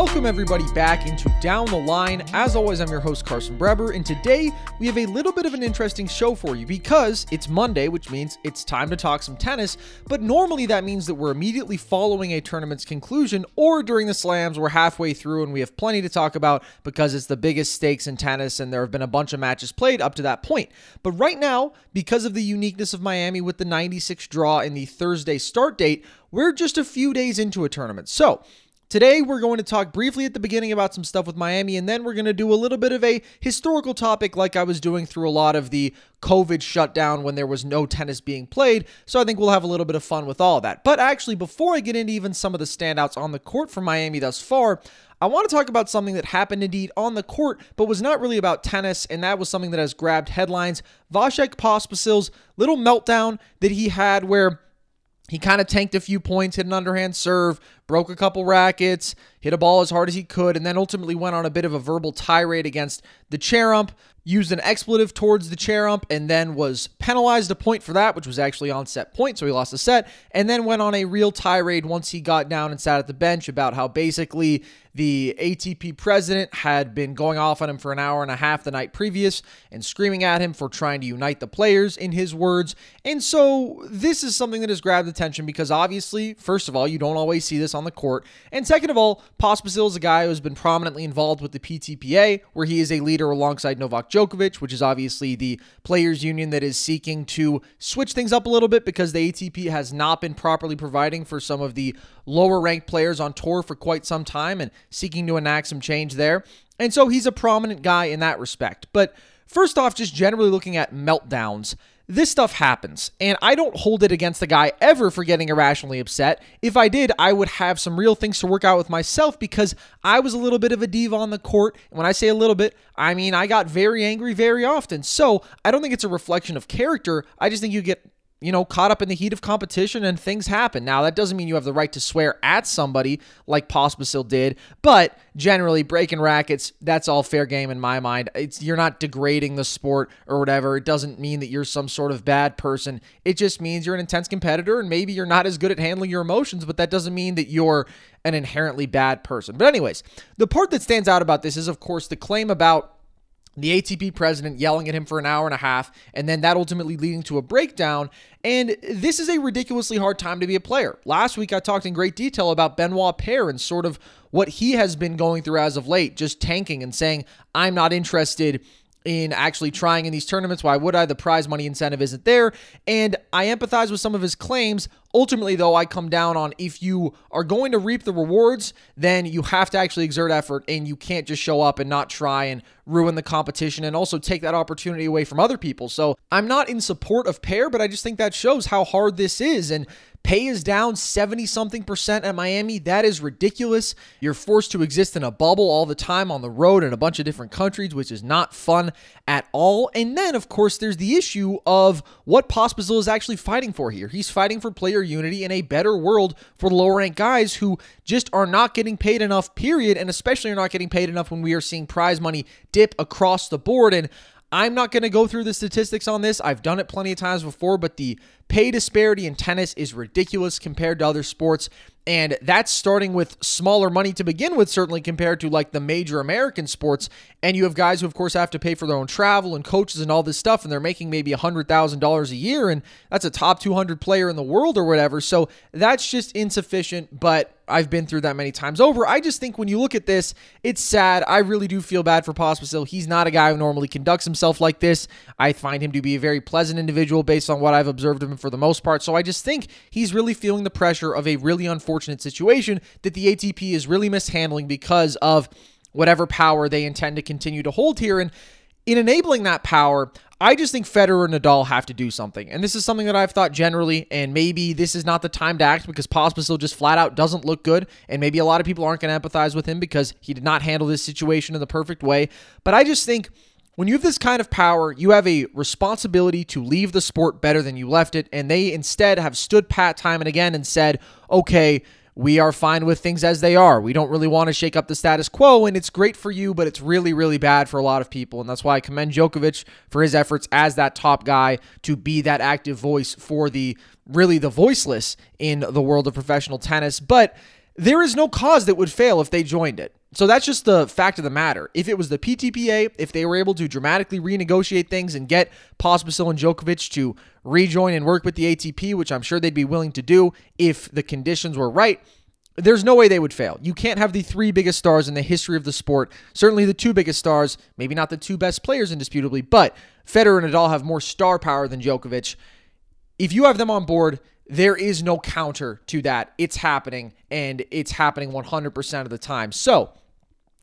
Welcome everybody back into Down the Line. As always, I'm your host Carson Breber, and today we have a little bit of an interesting show for you because it's Monday, which means it's time to talk some tennis, but normally that means that we're immediately following a tournament's conclusion or during the slams we're halfway through and we have plenty to talk about because it's the biggest stakes in tennis and there have been a bunch of matches played up to that point. But right now, because of the uniqueness of Miami with the 96 draw and the Thursday start date, we're just a few days into a tournament. So today, we're going to talk briefly at the beginning about some stuff with Miami, and then we're going to do a little bit of a historical topic like I was doing through a lot of the COVID shutdown when there was no tennis being played. So I think we'll have a little bit of fun with all that. But actually, before I get into even some of the standouts on the court for Miami thus far, I want to talk about something that happened indeed on the court, but was not really about tennis, and that was something that has grabbed headlines. Vasek Pospisil's little meltdown that he had where he kind of tanked a few points, hit an underhand serve, broke a couple rackets, hit a ball as hard as he could, and then ultimately went on a bit of a verbal tirade against the chair ump, used an expletive towards the chair ump, and then was penalized a point for that, which was actually on set point, so he lost the set, and then went on a real tirade once he got down and sat at the bench about how basically the ATP president had been going off on him for an hour and a half the night previous and screaming at him for trying to unite the players, in his words. And so this is something that has grabbed attention because obviously, first of all, you don't always see this on the court. And second of all, Pospisil is a guy who has been prominently involved with the PTPA, where he is a leader alongside Novak Djokovic, which is obviously the players union that is seeking to switch things up a little bit because the ATP has not been properly providing for some of the lower ranked players on tour for quite some time, and seeking to enact some change there. And so he's a prominent guy in that respect. But first off, just generally looking at meltdowns, this stuff happens, and I don't hold it against the guy ever for getting irrationally upset. If I did, I would have some real things to work out with myself because I was a little bit of a diva on the court. And when I say a little bit, I mean I got very angry very often. So I don't think it's a reflection of character. I just think you get caught up in the heat of competition and things happen. Now, that doesn't mean you have the right to swear at somebody like Pospisil did, but generally breaking rackets, that's all fair game in my mind. You're not degrading the sport or whatever. It doesn't mean that you're some sort of bad person. It just means you're an intense competitor and maybe you're not as good at handling your emotions, but that doesn't mean that you're an inherently bad person. But anyways, the part that stands out about this is, of course, the claim about the ATP president yelling at him for an hour and a half, and then that ultimately leading to a breakdown. And this is a ridiculously hard time to be a player. Last week, I talked in great detail about Benoit Paire and sort of what he has been going through as of late, just tanking and saying, I'm not interested in actually trying in these tournaments. Why would I? The prize money incentive isn't there. And I empathize with some of his claims. Ultimately, though, I come down on if you are going to reap the rewards, then you have to actually exert effort and you can't just show up and not try and ruin the competition and also take that opportunity away from other people. So I'm not in support of Paire, but I just think that shows how hard this is. And pay is down 70-something% at Miami. That is ridiculous. You're forced to exist in a bubble all the time on the road in a bunch of different countries, which is not fun at all. And then, of course, there's the issue of what Pospisil is actually fighting for here. He's fighting for player unity in a better world for lower-ranked guys who just are not getting paid enough, period, and especially are not getting paid enough when we are seeing prize money dip across the board. And I'm not going to go through the statistics on this. I've done it plenty of times before, but the pay disparity in tennis is ridiculous compared to other sports, and that's starting with smaller money to begin with, certainly compared to like the major American sports, and you have guys who, of course, have to pay for their own travel and coaches and all this stuff, and they're making maybe $100,000 a year, and that's a top 200 player in the world or whatever, so that's just insufficient, but I've been through that many times over. I just think when you look at this, it's sad. I really do feel bad for Pospisil. He's not a guy who normally conducts himself like this. I find him to be a very pleasant individual based on what I've observed of him for the most part. So I just think he's really feeling the pressure of a really unfortunate situation that the ATP is really mishandling because of whatever power they intend to continue to hold here. And in enabling that power, I just think Federer and Nadal have to do something. And this is something that I've thought generally, and maybe this is not the time to act because Pospisil just flat out doesn't look good. And maybe a lot of people aren't going to empathize with him because he did not handle this situation in the perfect way. But I just think when you have this kind of power, you have a responsibility to leave the sport better than you left it, and they instead have stood pat time and again and said, okay, we are fine with things as they are. We don't really want to shake up the status quo, and it's great for you, but it's really, really bad for a lot of people, and that's why I commend Djokovic for his efforts as that top guy to be that active voice for the voiceless in the world of professional tennis, but There is no cause that would fail if they joined it. So that's just the fact of the matter. If it was the PTPA, if they were able to dramatically renegotiate things and get Pospisil and Djokovic to rejoin and work with the ATP, which I'm sure they'd be willing to do if the conditions were right, there's no way they would fail. You can't have the three biggest stars in the history of the sport, certainly the two biggest stars, maybe not the two best players indisputably, but Federer and Nadal have more star power than Djokovic. If you have them on board, there is no counter to that. It's happening, and it's happening 100% of the time. So,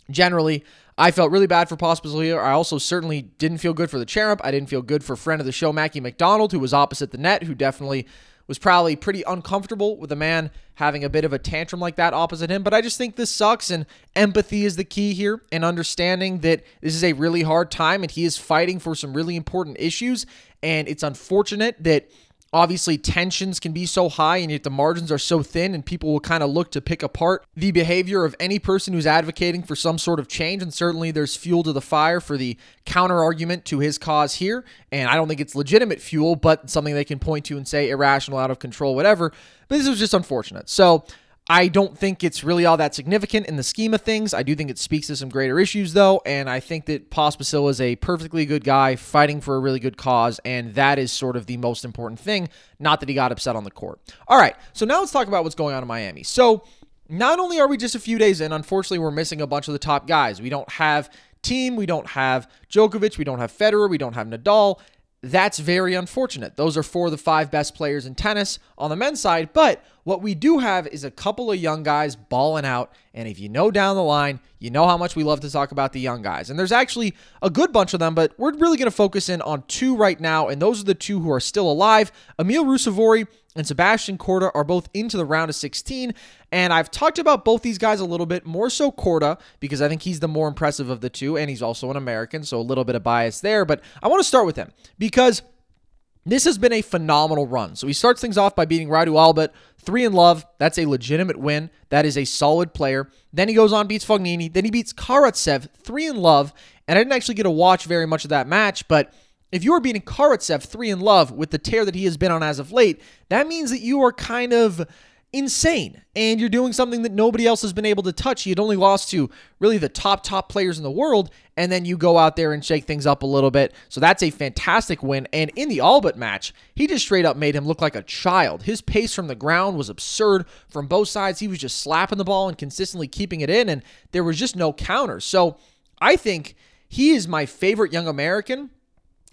generally, I felt really bad for Pospisil here. I also certainly didn't feel good for the Cherub. I didn't feel good for friend of the show, Mackie McDonald, who was opposite the net, who definitely was probably pretty uncomfortable with a man having a bit of a tantrum like that opposite him. But I just think this sucks, and empathy is the key here, and understanding that this is a really hard time, and he is fighting for some really important issues, and it's unfortunate that obviously, tensions can be so high and yet the margins are so thin, and people will kind of look to pick apart the behavior of any person who's advocating for some sort of change. And certainly there's fuel to the fire for the counter argument to his cause here. And I don't think it's legitimate fuel, but something they can point to and say irrational, out of control, whatever. But this was just unfortunate. So I don't think it's really all that significant in the scheme of things. I do think it speaks to some greater issues, though, and I think that Pospisil is a perfectly good guy fighting for a really good cause, and that is sort of the most important thing, not that he got upset on the court. All right, so now let's talk about what's going on in Miami. So not only are we just a few days in, unfortunately, we're missing a bunch of the top guys. We don't have Thiem, we don't have Djokovic, we don't have Federer, we don't have Nadal. That's very unfortunate. Those are four of the five best players in tennis on the men's side. But what we do have is a couple of young guys balling out. And if you know down the line, you know how much we love to talk about the young guys. And there's actually a good bunch of them, but we're really going to focus in on two right now. And those are the two who are still alive. Emil Roussevori and Sebastian Korda are both into the round of 16. And I've talked about both these guys a little bit, more so Korda, because I think he's the more impressive of the two, and he's also an American, so a little bit of bias there. But I want to start with him, because this has been a phenomenal run. So he starts things off by beating Radu Albot 3-love. That's a legitimate win. That is a solid player. Then he goes on, beats Fognini. Then he beats Karatsev 3-love. And I didn't actually get to watch very much of that match, but if you are beating Karatsev 3-love with the tear that he has been on as of late, that means that you are kind of insane, and you're doing something that nobody else has been able to touch. He had only lost to really the top players in the world, and then you go out there and shake things up a little bit. So that's a fantastic win, and in the Albot match, he just straight up made him look like a child. His pace from the ground was absurd from both sides. He was just slapping the ball and consistently keeping it in, and there was just no counter. So I think he is my favorite young American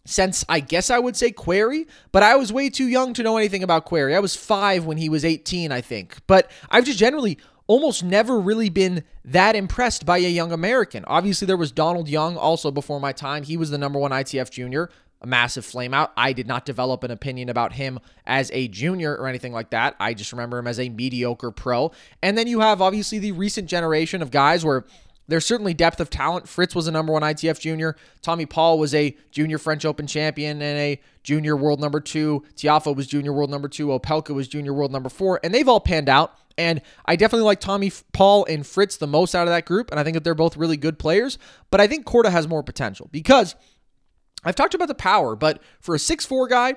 since, I guess I would say Querrey, but I was way too young to know anything about Querrey. I was 5 when he was 18, I think. But I've just generally almost never really been that impressed by a young American. Obviously, there was Donald Young also before my time. He was the number one ITF junior, a massive flameout. I did not develop an opinion about him as a junior or anything like that. I just remember him as a mediocre pro. And then you have, obviously, the recent generation of guys where there's certainly depth of talent. Fritz was a number one ITF junior. Tommy Paul was a junior French Open champion and a junior world #2. Tiafoe was junior world #2. Opelka was junior world #4. And they've all panned out. And I definitely like Tommy Paul and Fritz the most out of that group. And I think that they're both really good players. But I think Korda has more potential because I've talked about the power, but for a 6'4 guy,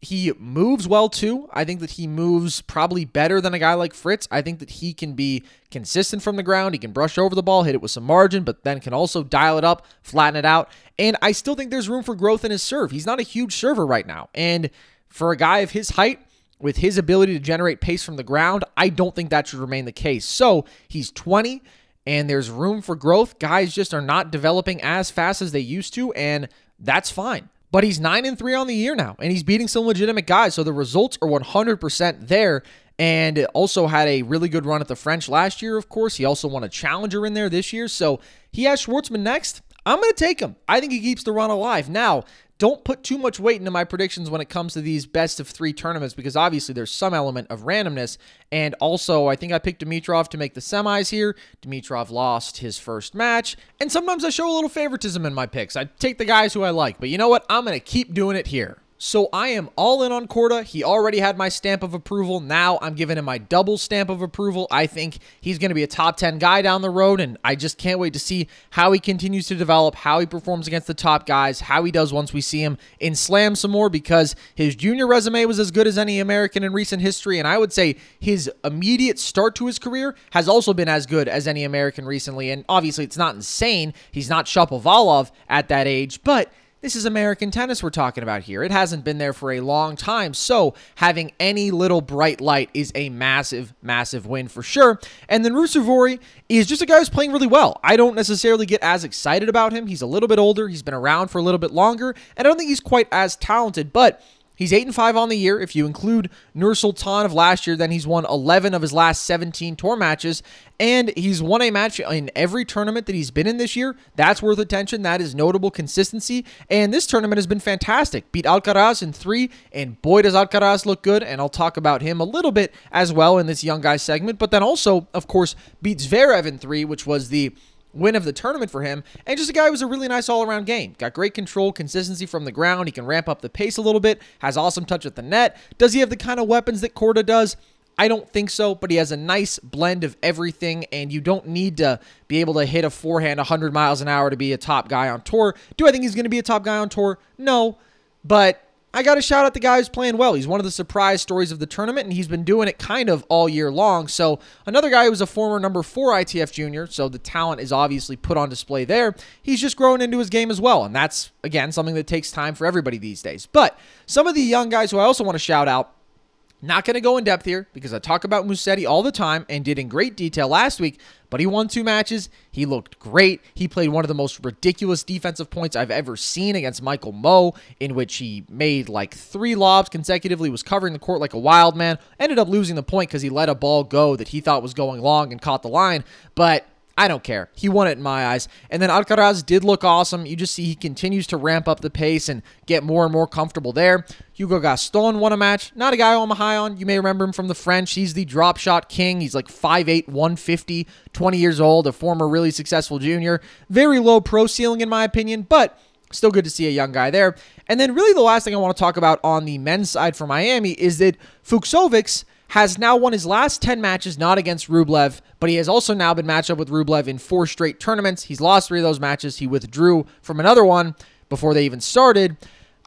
he moves well, too. I think that he moves probably better than a guy like Fritz. I think that he can be consistent from the ground. He can brush over the ball, hit it with some margin, but then can also dial it up, flatten it out. And I still think there's room for growth in his serve. He's not a huge server right now. And for a guy of his height, with his ability to generate pace from the ground, I don't think that should remain the case. So he's 20, and there's room for growth. Guys just are not developing as fast as they used to, and that's fine. But he's 9-3 on the year now, and he's beating some legitimate guys, so the results are 100% there, and also had a really good run at the French last year, of course. He also won a challenger in there this year, so he has Schwartzman next. I'm going to take him. I think he keeps the run alive. Now, don't put too much weight into my predictions when it comes to these best-of-3 tournaments, because obviously there's some element of randomness, and also I think I picked Dimitrov to make the semis here. Dimitrov lost his first match, and sometimes I show a little favoritism in my picks. I take the guys who I like, but you know what? I'm going to keep doing it here. So I am all in on Korda. He already had my stamp of approval. Now I'm giving him my double stamp of approval. I think he's going to be a top 10 guy down the road, and I just can't wait to see how he continues to develop, how he performs against the top guys, how he does once we see him in Slam some more, because his junior resume was as good as any American in recent history, and I would say his immediate start to his career has also been as good as any American recently, and obviously it's not insane. He's not Shapovalov at that age, but this is American tennis we're talking about here. It hasn't been there for a long time, so having any little bright light is a massive, massive win for sure. And then Roussevori is just a guy who's playing really well. I don't necessarily get as excited about him. He's a little bit older. He's been around for a little bit longer, and I don't think he's quite as talented, but he's 8-5 on the year. If you include Nur Sultan of last year, then he's won 11 of his last 17 tour matches, and he's won a match in every tournament that he's been in this year. That's worth attention. That is notable consistency, and this tournament has been fantastic. Beat Alcaraz in 3, and boy, does Alcaraz look good, and I'll talk about him a little bit as well in this young guy segment, but then also, of course, beat Zverev in 3, which was the win of the tournament for him, and just a guy who was a really nice all-around game. Got great control, consistency from the ground. He can ramp up the pace a little bit, has awesome touch at the net. Does he have the kind of weapons that Korda does? I don't think so, but he has a nice blend of everything, and you don't need to be able to hit a forehand 100 miles an hour to be a top guy on tour. Do I think he's going to be a top guy on tour? No, but I got to shout out the guy who's playing well. He's one of the surprise stories of the tournament, and he's been doing it kind of all year long. So another guy who was a former number 4 ITF junior, so the talent is obviously put on display there. He's just growing into his game as well, and that's, again, something that takes time for everybody these days. But some of the young guys who I also want to shout out, not going to go in depth here because I talk about Musetti all the time and did in great detail last week, but he won 2 matches. He looked great. He played one of the most ridiculous defensive points I've ever seen against Michael Moe, in which he made like 3 lobs consecutively, was covering the court like a wild man, ended up losing the point because he let a ball go that he thought was going long and caught the line, but I don't care. He won it in my eyes. And then Alcaraz did look awesome. You just see he continues to ramp up the pace and get more and more comfortable there. Hugo Gaston won a match. Not a guy I'm high on. You may remember him from the French. He's the drop shot king. He's like 5'8", 150, 20 years old, a former really successful junior. Very low pro ceiling in my opinion, but still good to see a young guy there. And then really the last thing I want to talk about on the men's side for Miami is that Fucsovics has now won his last 10 matches, not against Rublev, but he has also now been matched up with Rublev in 4 straight tournaments. He's lost 3 of those matches. He withdrew from another one before they even started.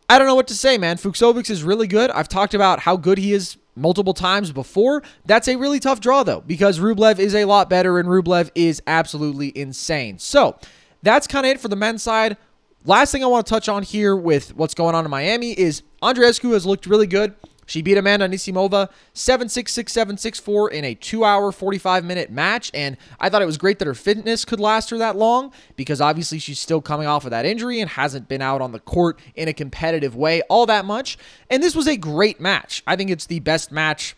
I don't know what to say, man. Fucsovics is really good. I've talked about how good he is multiple times before. That's a really tough draw, though, because Rublev is a lot better, and Rublev is absolutely insane. So that's kind of it for the men's side. Last thing I want to touch on here with what's going on in Miami is Andreescu has looked really good. She beat Amanda Anisimova 7-6, 6-7, 6-4 in a 2-hour, 45-minute match, and I thought it was great that her fitness could last her that long because obviously she's still coming off of that injury and hasn't been out on the court in a competitive way all that much, and this was a great match. I think it's the best match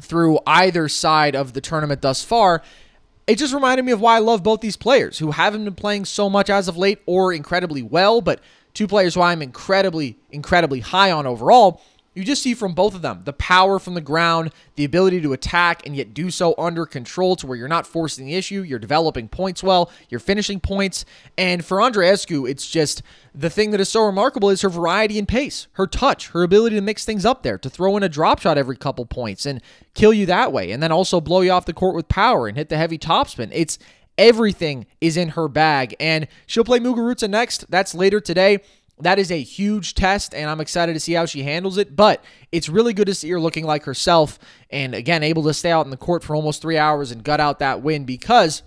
through either side of the tournament thus far. It just reminded me of why I love both these players who haven't been playing so much as of late or incredibly well, but two players who I'm incredibly, incredibly high on overall. You just see from both of them the power from the ground, the ability to attack and yet do so under control to where you're not forcing the issue, you're developing points well, you're finishing points. And for Andreescu, it's just the thing that is so remarkable is her variety in pace, her touch, her ability to mix things up there, to throw in a drop shot every couple points and kill you that way, and then also blow you off the court with power and hit the heavy topspin. It's everything is in her bag, and she'll play Muguruza next. That's later today. That is a huge test, and I'm excited to see how she handles it, but it's really good to see her looking like herself and, again, able to stay out in the court for almost 3 hours and gut out that win because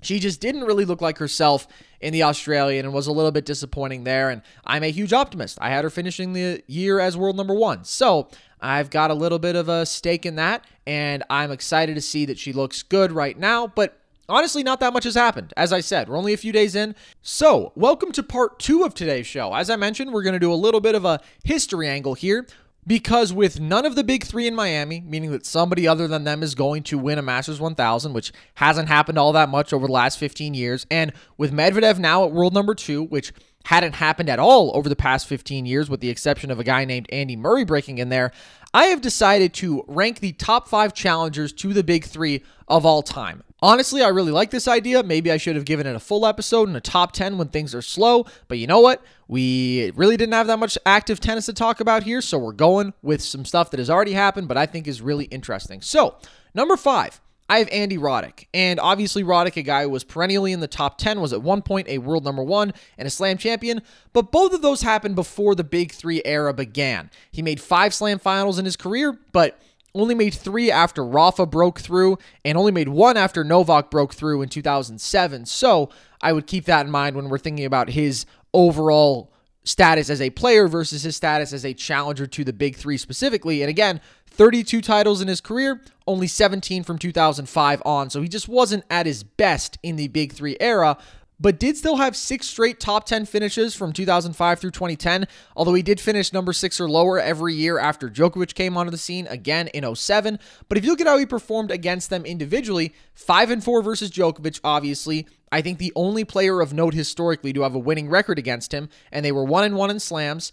she just didn't really look like herself in the Australian and was a little bit disappointing there, and I'm a huge optimist. I had her finishing the year as world number 1, so I've got a little bit of a stake in that, and I'm excited to see that she looks good right now, but honestly, not that much has happened. As I said, we're only a few days in. So, welcome to part 2 of today's show. As I mentioned, we're going to do a little bit of a history angle here because with none of the big 3 in Miami, meaning that somebody other than them is going to win a Masters 1000, which hasn't happened all that much over the last 15 years, and with Medvedev now at world number 2, which hadn't happened at all over the past 15 years, with the exception of a guy named Andy Murray breaking in there, I have decided to rank the top 5 challengers to the Big Three of all time. Honestly, I really like this idea. Maybe I should have given it a full episode and a top 10 when things are slow, but you know what? We really didn't have that much active tennis to talk about here, so we're going with some stuff that has already happened, but I think is really interesting. So, number 5, I have Andy Roddick, and obviously Roddick, a guy who was perennially in the top 10, was at one point a world number 1 and a slam champion, but both of those happened before the Big Three era began. He made 5 slam finals in his career, but only made 3 after Rafa broke through, and only made 1 after Novak broke through in 2007, so I would keep that in mind when we're thinking about his overall status as a player versus his status as a challenger to the Big Three specifically. And again, 32 titles in his career, only 17 from 2005 on. So he just wasn't at his best in the Big Three era, but did still have 6 straight top 10 finishes from 2005 through 2010, although he did finish number 6 or lower every year after Djokovic came onto the scene, again in 2007. But if you look at how he performed against them individually, 5-4 versus Djokovic, obviously, I think the only player of note historically to have a winning record against him, and they were 1-1 in slams.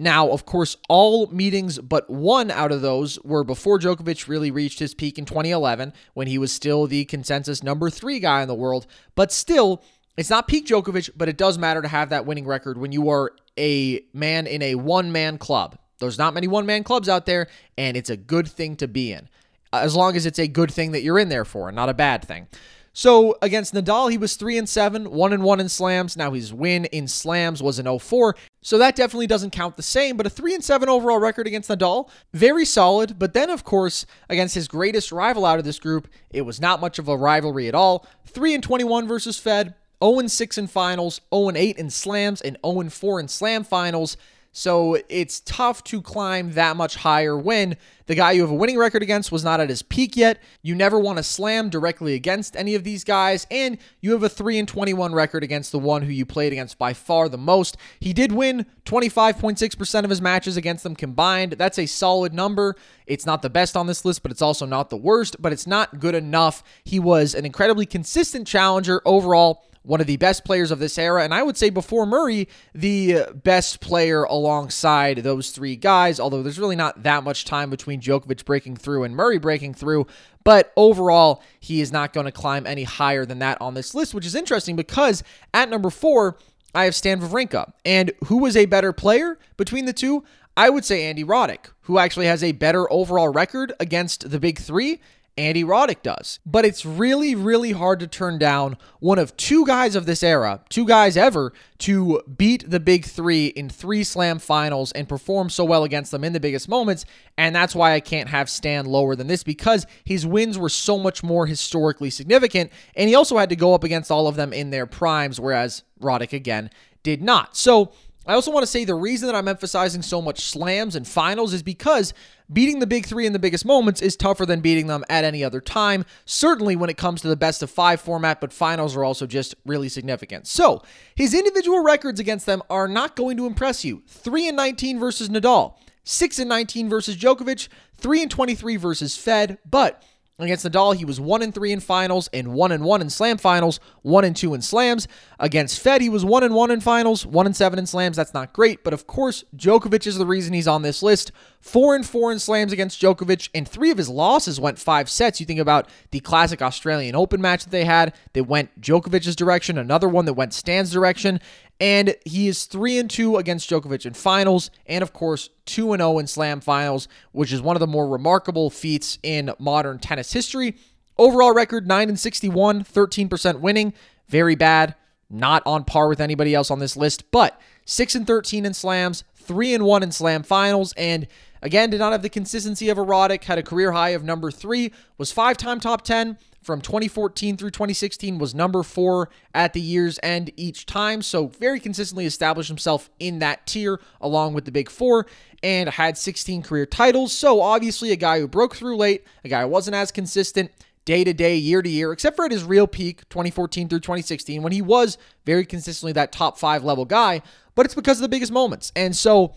Now, of course, all meetings but 1 out of those were before Djokovic really reached his peak in 2011, when he was still the consensus number 3 guy in the world, but still, it's not peak Djokovic, but it does matter to have that winning record when you are a man in a one-man club. There's not many one-man clubs out there, and it's a good thing to be in, as long as it's a good thing that you're in there for, and not a bad thing. So against Nadal, he was 3-7, 1-1 in slams. Now his win in slams was in 2004, so that definitely doesn't count the same, but a 3-7 overall record against Nadal, very solid. But then, of course, against his greatest rival out of this group, it was not much of a rivalry at all. 3-21 versus Fed, 0-6 in finals, 0-8 in slams, and 0-4 in slam finals. So it's tough to climb that much higher when the guy you have a winning record against was not at his peak yet. You never want to slam directly against any of these guys, and you have a 3-21 record against the one who you played against by far the most. He did win 25.6% of his matches against them combined. That's a solid number. It's not the best on this list, but it's also not the worst, but it's not good enough. He was an incredibly consistent challenger overall, one of the best players of this era, and I would say before Murray, the best player alongside those 3 guys, although there's really not that much time between Djokovic breaking through and Murray breaking through, but overall, he is not going to climb any higher than that on this list, which is interesting because at number 4, I have Stan Wawrinka, and who was a better player between the two? I would say Andy Roddick, who actually has a better overall record against the Big Three. Andy Roddick does. But it's really, really hard to turn down one of 2 guys of this era, 2 guys ever, to beat the Big Three in 3 slam finals and perform so well against them in the biggest moments. And that's why I can't have Stan lower than this, because his wins were so much more historically significant. And he also had to go up against all of them in their primes, whereas Roddick, again, did not. So I also want to say the reason that I'm emphasizing so much slams and finals is because beating the Big Three in the biggest moments is tougher than beating them at any other time, certainly when it comes to the best of 5 format, but finals are also just really significant. So his individual records against them are not going to impress you. 3-19 versus Nadal, 6-19 versus Djokovic, 3-23 versus Fed, but against Nadal, he was 1-3 in finals and 1-1 in slam finals, 1-2 in slams. Against Fed, he was 1-1 in finals, 1-7 in slams. That's not great, but of course, Djokovic is the reason he's on this list. 4-4 in slams against Djokovic, and 3 of his losses went 5 sets. You think about the classic Australian Open match that they had that went Djokovic's direction, another one that went Stan's direction, and he is 3-2 against Djokovic in finals, and of course, 2-0 in slam finals, which is one of the more remarkable feats in modern tennis history. Overall record, 9-61, 13% winning. Very bad. Not on par with anybody else on this list, but 6-13 in slams, 3-1 in slam finals, and again, did not have the consistency of Roddick, had a career high of number 3, was 5-time top 10, from 2014 through 2016 was number 4 at the year's end each time. So very consistently established himself in that tier along with the Big Four and had 16 career titles. So obviously a guy who broke through late, a guy who wasn't as consistent day to day, year to year, except for at his real peak, 2014 through 2016, when he was very consistently that top 5 level guy, but it's because of the biggest moments. And so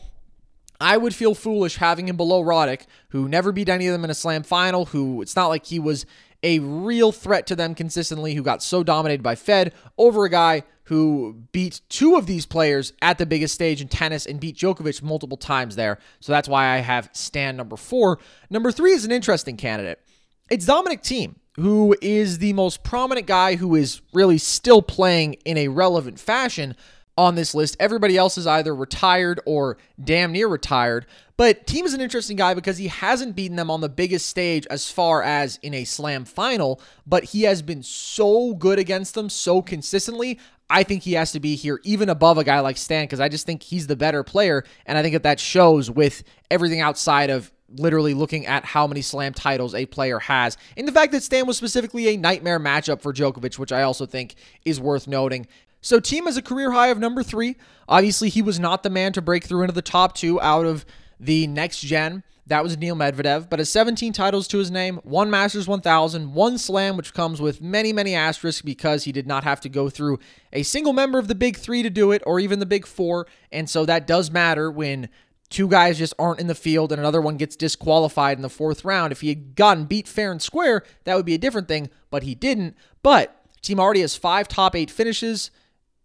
I would feel foolish having him below Roddick, who never beat any of them in a slam final, who it's not like he was a real threat to them consistently, who got so dominated by Fed over a guy who beat two of these players at the biggest stage in tennis and beat Djokovic multiple times there. So that's why I have Stan number 4. Number 3 is an interesting candidate. It's Dominic Thiem, who is the most prominent guy who is really still playing in a relevant fashion on this list. Everybody else is either retired or damn near retired, but Thiem is an interesting guy because he hasn't beaten them on the biggest stage as far as in a slam final, but he has been so good against them so consistently. I think he has to be here even above a guy like Stan, because I just think he's the better player, and I think that shows with everything outside of literally looking at how many slam titles a player has. And the fact that Stan was specifically a nightmare matchup for Djokovic, which I also think is worth noting. So Thiem has a career high of number 3. Obviously, he was not the man to break through into the top 2 out of the next gen. That was Daniil Medvedev, but has 17 titles to his name, 1 Masters 1000, 1 Slam, which comes with many, many asterisks because he did not have to go through a single member of the Big Three to do it, or even the Big Four. And so that does matter when two guys just aren't in the field and another one gets disqualified in the 4th round. If he had gotten beat fair and square, that would be a different thing, but he didn't. But Thiem already has 5 top 8 finishes.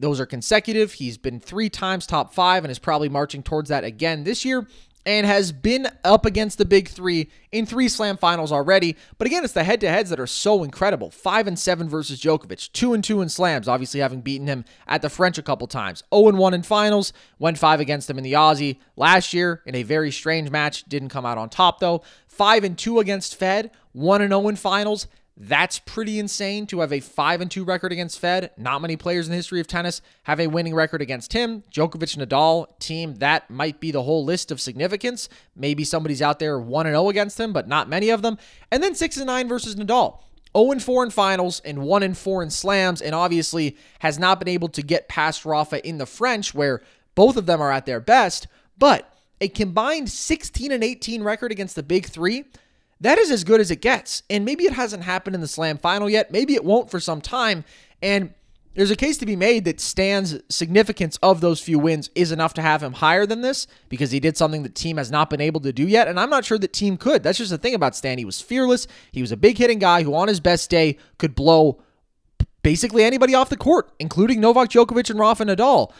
Those are consecutive. He's been 3 times top 5 and is probably marching towards that again this year, and has been up against the Big Three in 3 slam finals already. But again, it's the head-to-heads that are so incredible. 5-7 versus Djokovic, 2-2 in slams, obviously having beaten him at the French a couple times, 0-1 in finals, went 5 against him in the Aussie last year in a very strange match, didn't come out on top though, 5-2 against Fed, 1-0 in finals. That's pretty insane to have a 5-2 record against Fed. Not many players in the history of tennis have a winning record against him. Djokovic, Nadal, Thiem, that might be the whole list of significance. Maybe somebody's out there 1-0 against him, but not many of them. And then 6-9 versus Nadal. 0-4 in finals and 1-4 in slams, and obviously has not been able to get past Rafa in the French, where both of them are at their best. But a combined 16-18 record against the Big Three, that is as good as it gets. And maybe it hasn't happened in the slam final yet. Maybe it won't for some time. And there's a case to be made that Stan's significance of those few wins is enough to have him higher than this, because he did something that Thiem has not been able to do yet. And I'm not sure that Thiem could. That's just the thing about Stan. He was fearless. He was a big hitting guy who on his best day could blow basically anybody off the court, including Novak Djokovic and Rafa Nadal.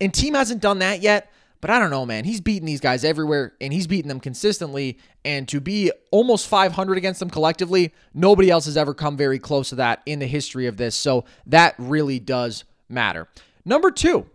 And Thiem hasn't done that yet. But I don't know, man. He's beaten these guys everywhere, and he's beaten them consistently. And to be almost 500 against them collectively, nobody else has ever come very close to that in the history of this. So that really does matter. Number 2,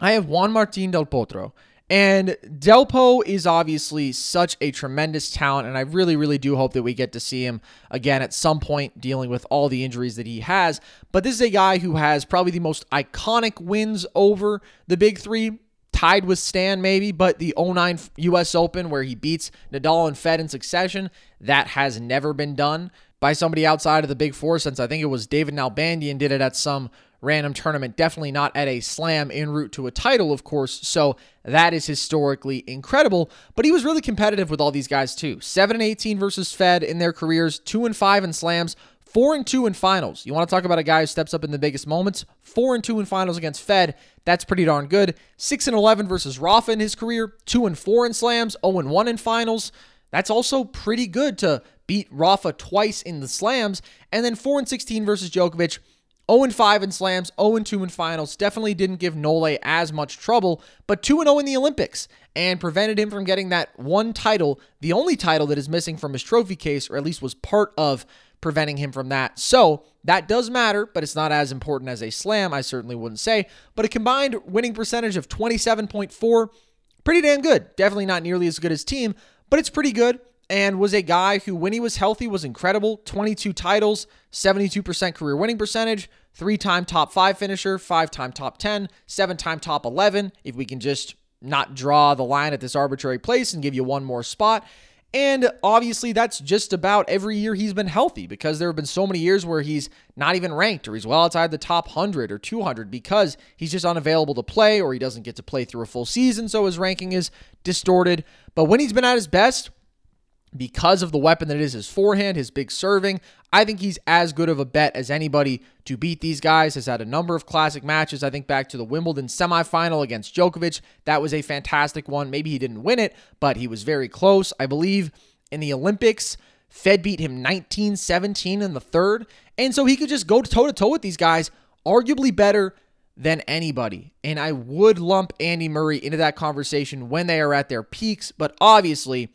I have Juan Martin Del Potro. And Del Po is obviously such a tremendous talent, and I really, really do hope that we get to see him again at some point, dealing with all the injuries that he has. But this is a guy who has probably the most iconic wins over the Big Three, tied with Stan maybe, but the 2009 U.S. Open where he beats Nadal and Fed in succession, that has never been done by somebody outside of the Big Four since I think it was David Nalbandian did it at some random tournament, definitely not at a slam en route to a title, of course. So that is historically incredible, but he was really competitive with all these guys too. 7-18 versus Fed in their careers, 2-5 in slams, 4-2 in finals. You want to talk about a guy who steps up in the biggest moments? 4-2 in finals against Fed. That's pretty darn good. 6-11 versus Rafa in his career. 2-4 in slams. 0-1 in finals. That's also pretty good to beat Rafa twice in the slams. And then 4-16 versus Djokovic. 0-5 in slams, 0-2 in finals. Definitely didn't give Nole as much trouble, but 2-0 in the Olympics and prevented him from getting that one title, the only title that is missing from his trophy case, or at least was part of preventing him from that. So that does matter, but it's not as important as a slam, I certainly wouldn't say. But a combined winning percentage of 27.4, pretty damn good. Definitely not nearly as good as Thiem, but it's pretty good. And was a guy who, when he was healthy, was incredible. 22 titles, 72% career winning percentage, 3-time top 5 finisher, 5-time top 10, 7-time top 11, if we can just not draw the line at this arbitrary place and give you one more spot. And obviously, that's just about every year he's been healthy, because there have been so many years where he's not even ranked, or he's well outside the top 100 or 200 because he's just unavailable to play, or he doesn't get to play through a full season, so his ranking is distorted. But when he's been at his best, because of the weapon that is his forehand, his big serving, I think he's as good of a bet as anybody to beat these guys. Has had a number of classic matches. I think back to the Wimbledon semifinal against Djokovic. That was a fantastic one. Maybe he didn't win it, but he was very close. I believe in the Olympics, Fed beat him 19-17 in the third. And so he could just go toe-to-toe with these guys, arguably better than anybody. And I would lump Andy Murray into that conversation when they are at their peaks. But obviously,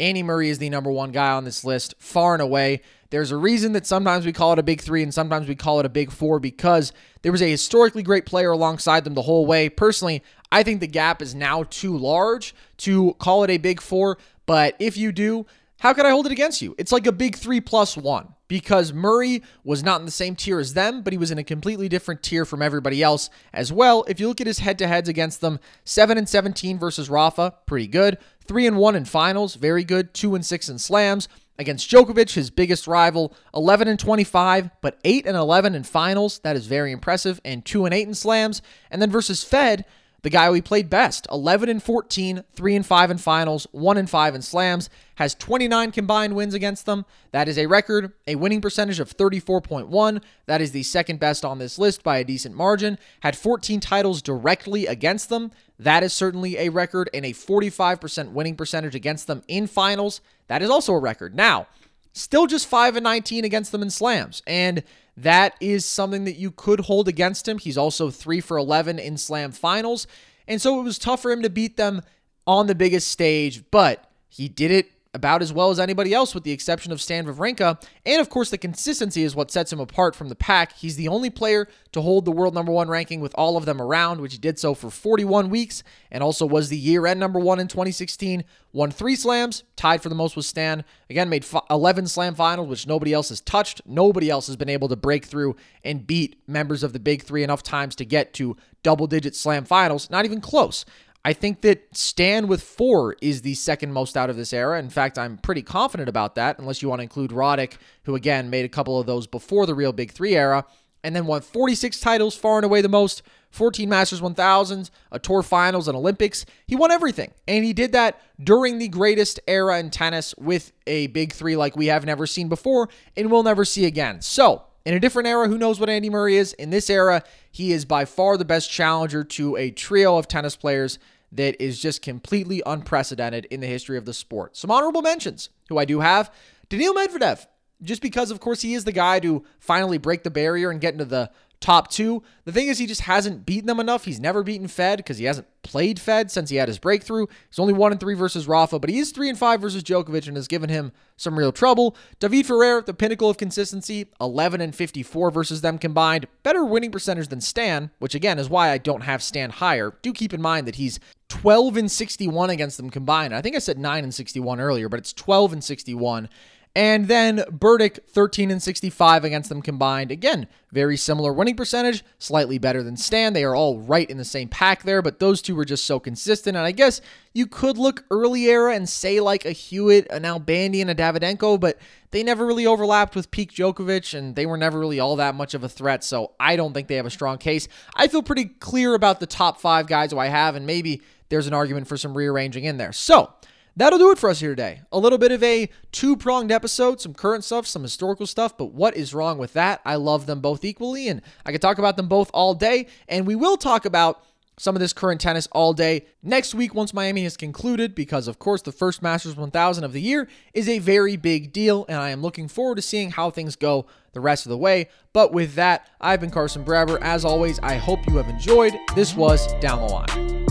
Andy Murray is the number one guy on this list, far and away. There's a reason that sometimes we call it a big three and sometimes we call it a big four, because there was a historically great player alongside them the whole way. Personally, I think the gap is now too large to call it a big four, but if you do, how could I hold it against you? It's like a big 3+1 because Murray was not in the same tier as them, but he was in a completely different tier from everybody else as well. If you look at his head-to-heads against them, 7-17 versus Rafa, pretty good. 3-1 in finals, very good. 2-6 in slams. Against Djokovic, his biggest rival, 11-25, but 8-11 in finals. That is very impressive. And 2-8 in slams. And then versus Fed, the guy we played best, 11-14, 3-5 in finals, 1-5 in slams, has 29 combined wins against them. That is a record, a winning percentage of 34.1. That is the second best on this list by a decent margin. Had 14 titles directly against them. That is certainly a record, and a 45% winning percentage against them in finals. That is also a record. Now, still just 5-19 against them in slams, and that is something that you could hold against him. He's also 3-11 in slam finals, and so it was tough for him to beat them on the biggest stage, but he did it about as well as anybody else with the exception of Stan Wawrinka. And of course, the consistency is what sets him apart from the pack. He's the only player to hold the world number one ranking with all of them around, which he did so for 41 weeks and also was the year-end number one in 2016. Won 3 slams, tied for the most with Stan. Again, made 11 slam finals, which nobody else has touched. Nobody else has been able to break through and beat members of the Big Three enough times to get to double-digit slam finals. Not even close. I think that Stan with 4 is the second most out of this era. In fact, I'm pretty confident about that, unless you want to include Roddick, who again made a couple of those before the real Big Three era, and then won 46 titles, far and away the most, 14 Masters 1000s, a Tour Finals, and Olympics. He won everything, and he did that during the greatest era in tennis with a Big Three like we have never seen before and will never see again. So, in a different era, who knows what Andy Murray is? In this era, he is by far the best challenger to a trio of tennis players that is just completely unprecedented in the history of the sport. Some honorable mentions, who I do have. Daniil Medvedev, just because, of course, he is the guy to finally break the barrier and get into the top 2. The thing is, he just hasn't beaten them enough. He's never beaten Fed because he hasn't played Fed since he had his breakthrough. He's only 1-3 versus Rafa, but he is 3-5 versus Djokovic and has given him some real trouble. David Ferrer, the pinnacle of consistency, 11-54 versus them combined. Better winning percentage than Stan, which again is why I don't have Stan higher. Do keep in mind that he's 12-61 against them combined. I think I said 9-61 earlier, but it's 12-61. And then Burdick, 13-65 against them combined. Again, very similar winning percentage, slightly better than Stan. They are all right in the same pack there, but those two were just so consistent. And I guess you could look early era and say like a Hewitt, an Albandi, and a Davidenko, but they never really overlapped with peak Djokovic, and they were never really all that much of a threat, so I don't think they have a strong case. I feel pretty clear about the top 5 guys who I have, and maybe there's an argument for some rearranging in there. So, that'll do it for us here today. A little bit of a two-pronged episode, some current stuff, some historical stuff, but what is wrong with that? I love them both equally, and I could talk about them both all day, and we will talk about some of this current tennis all day next week once Miami has concluded, because of course the first Masters 1000 of the year is a very big deal, and I am looking forward to seeing how things go the rest of the way. But with that, I've been Carson Breber. As always, I hope you have enjoyed. This was Down the Line.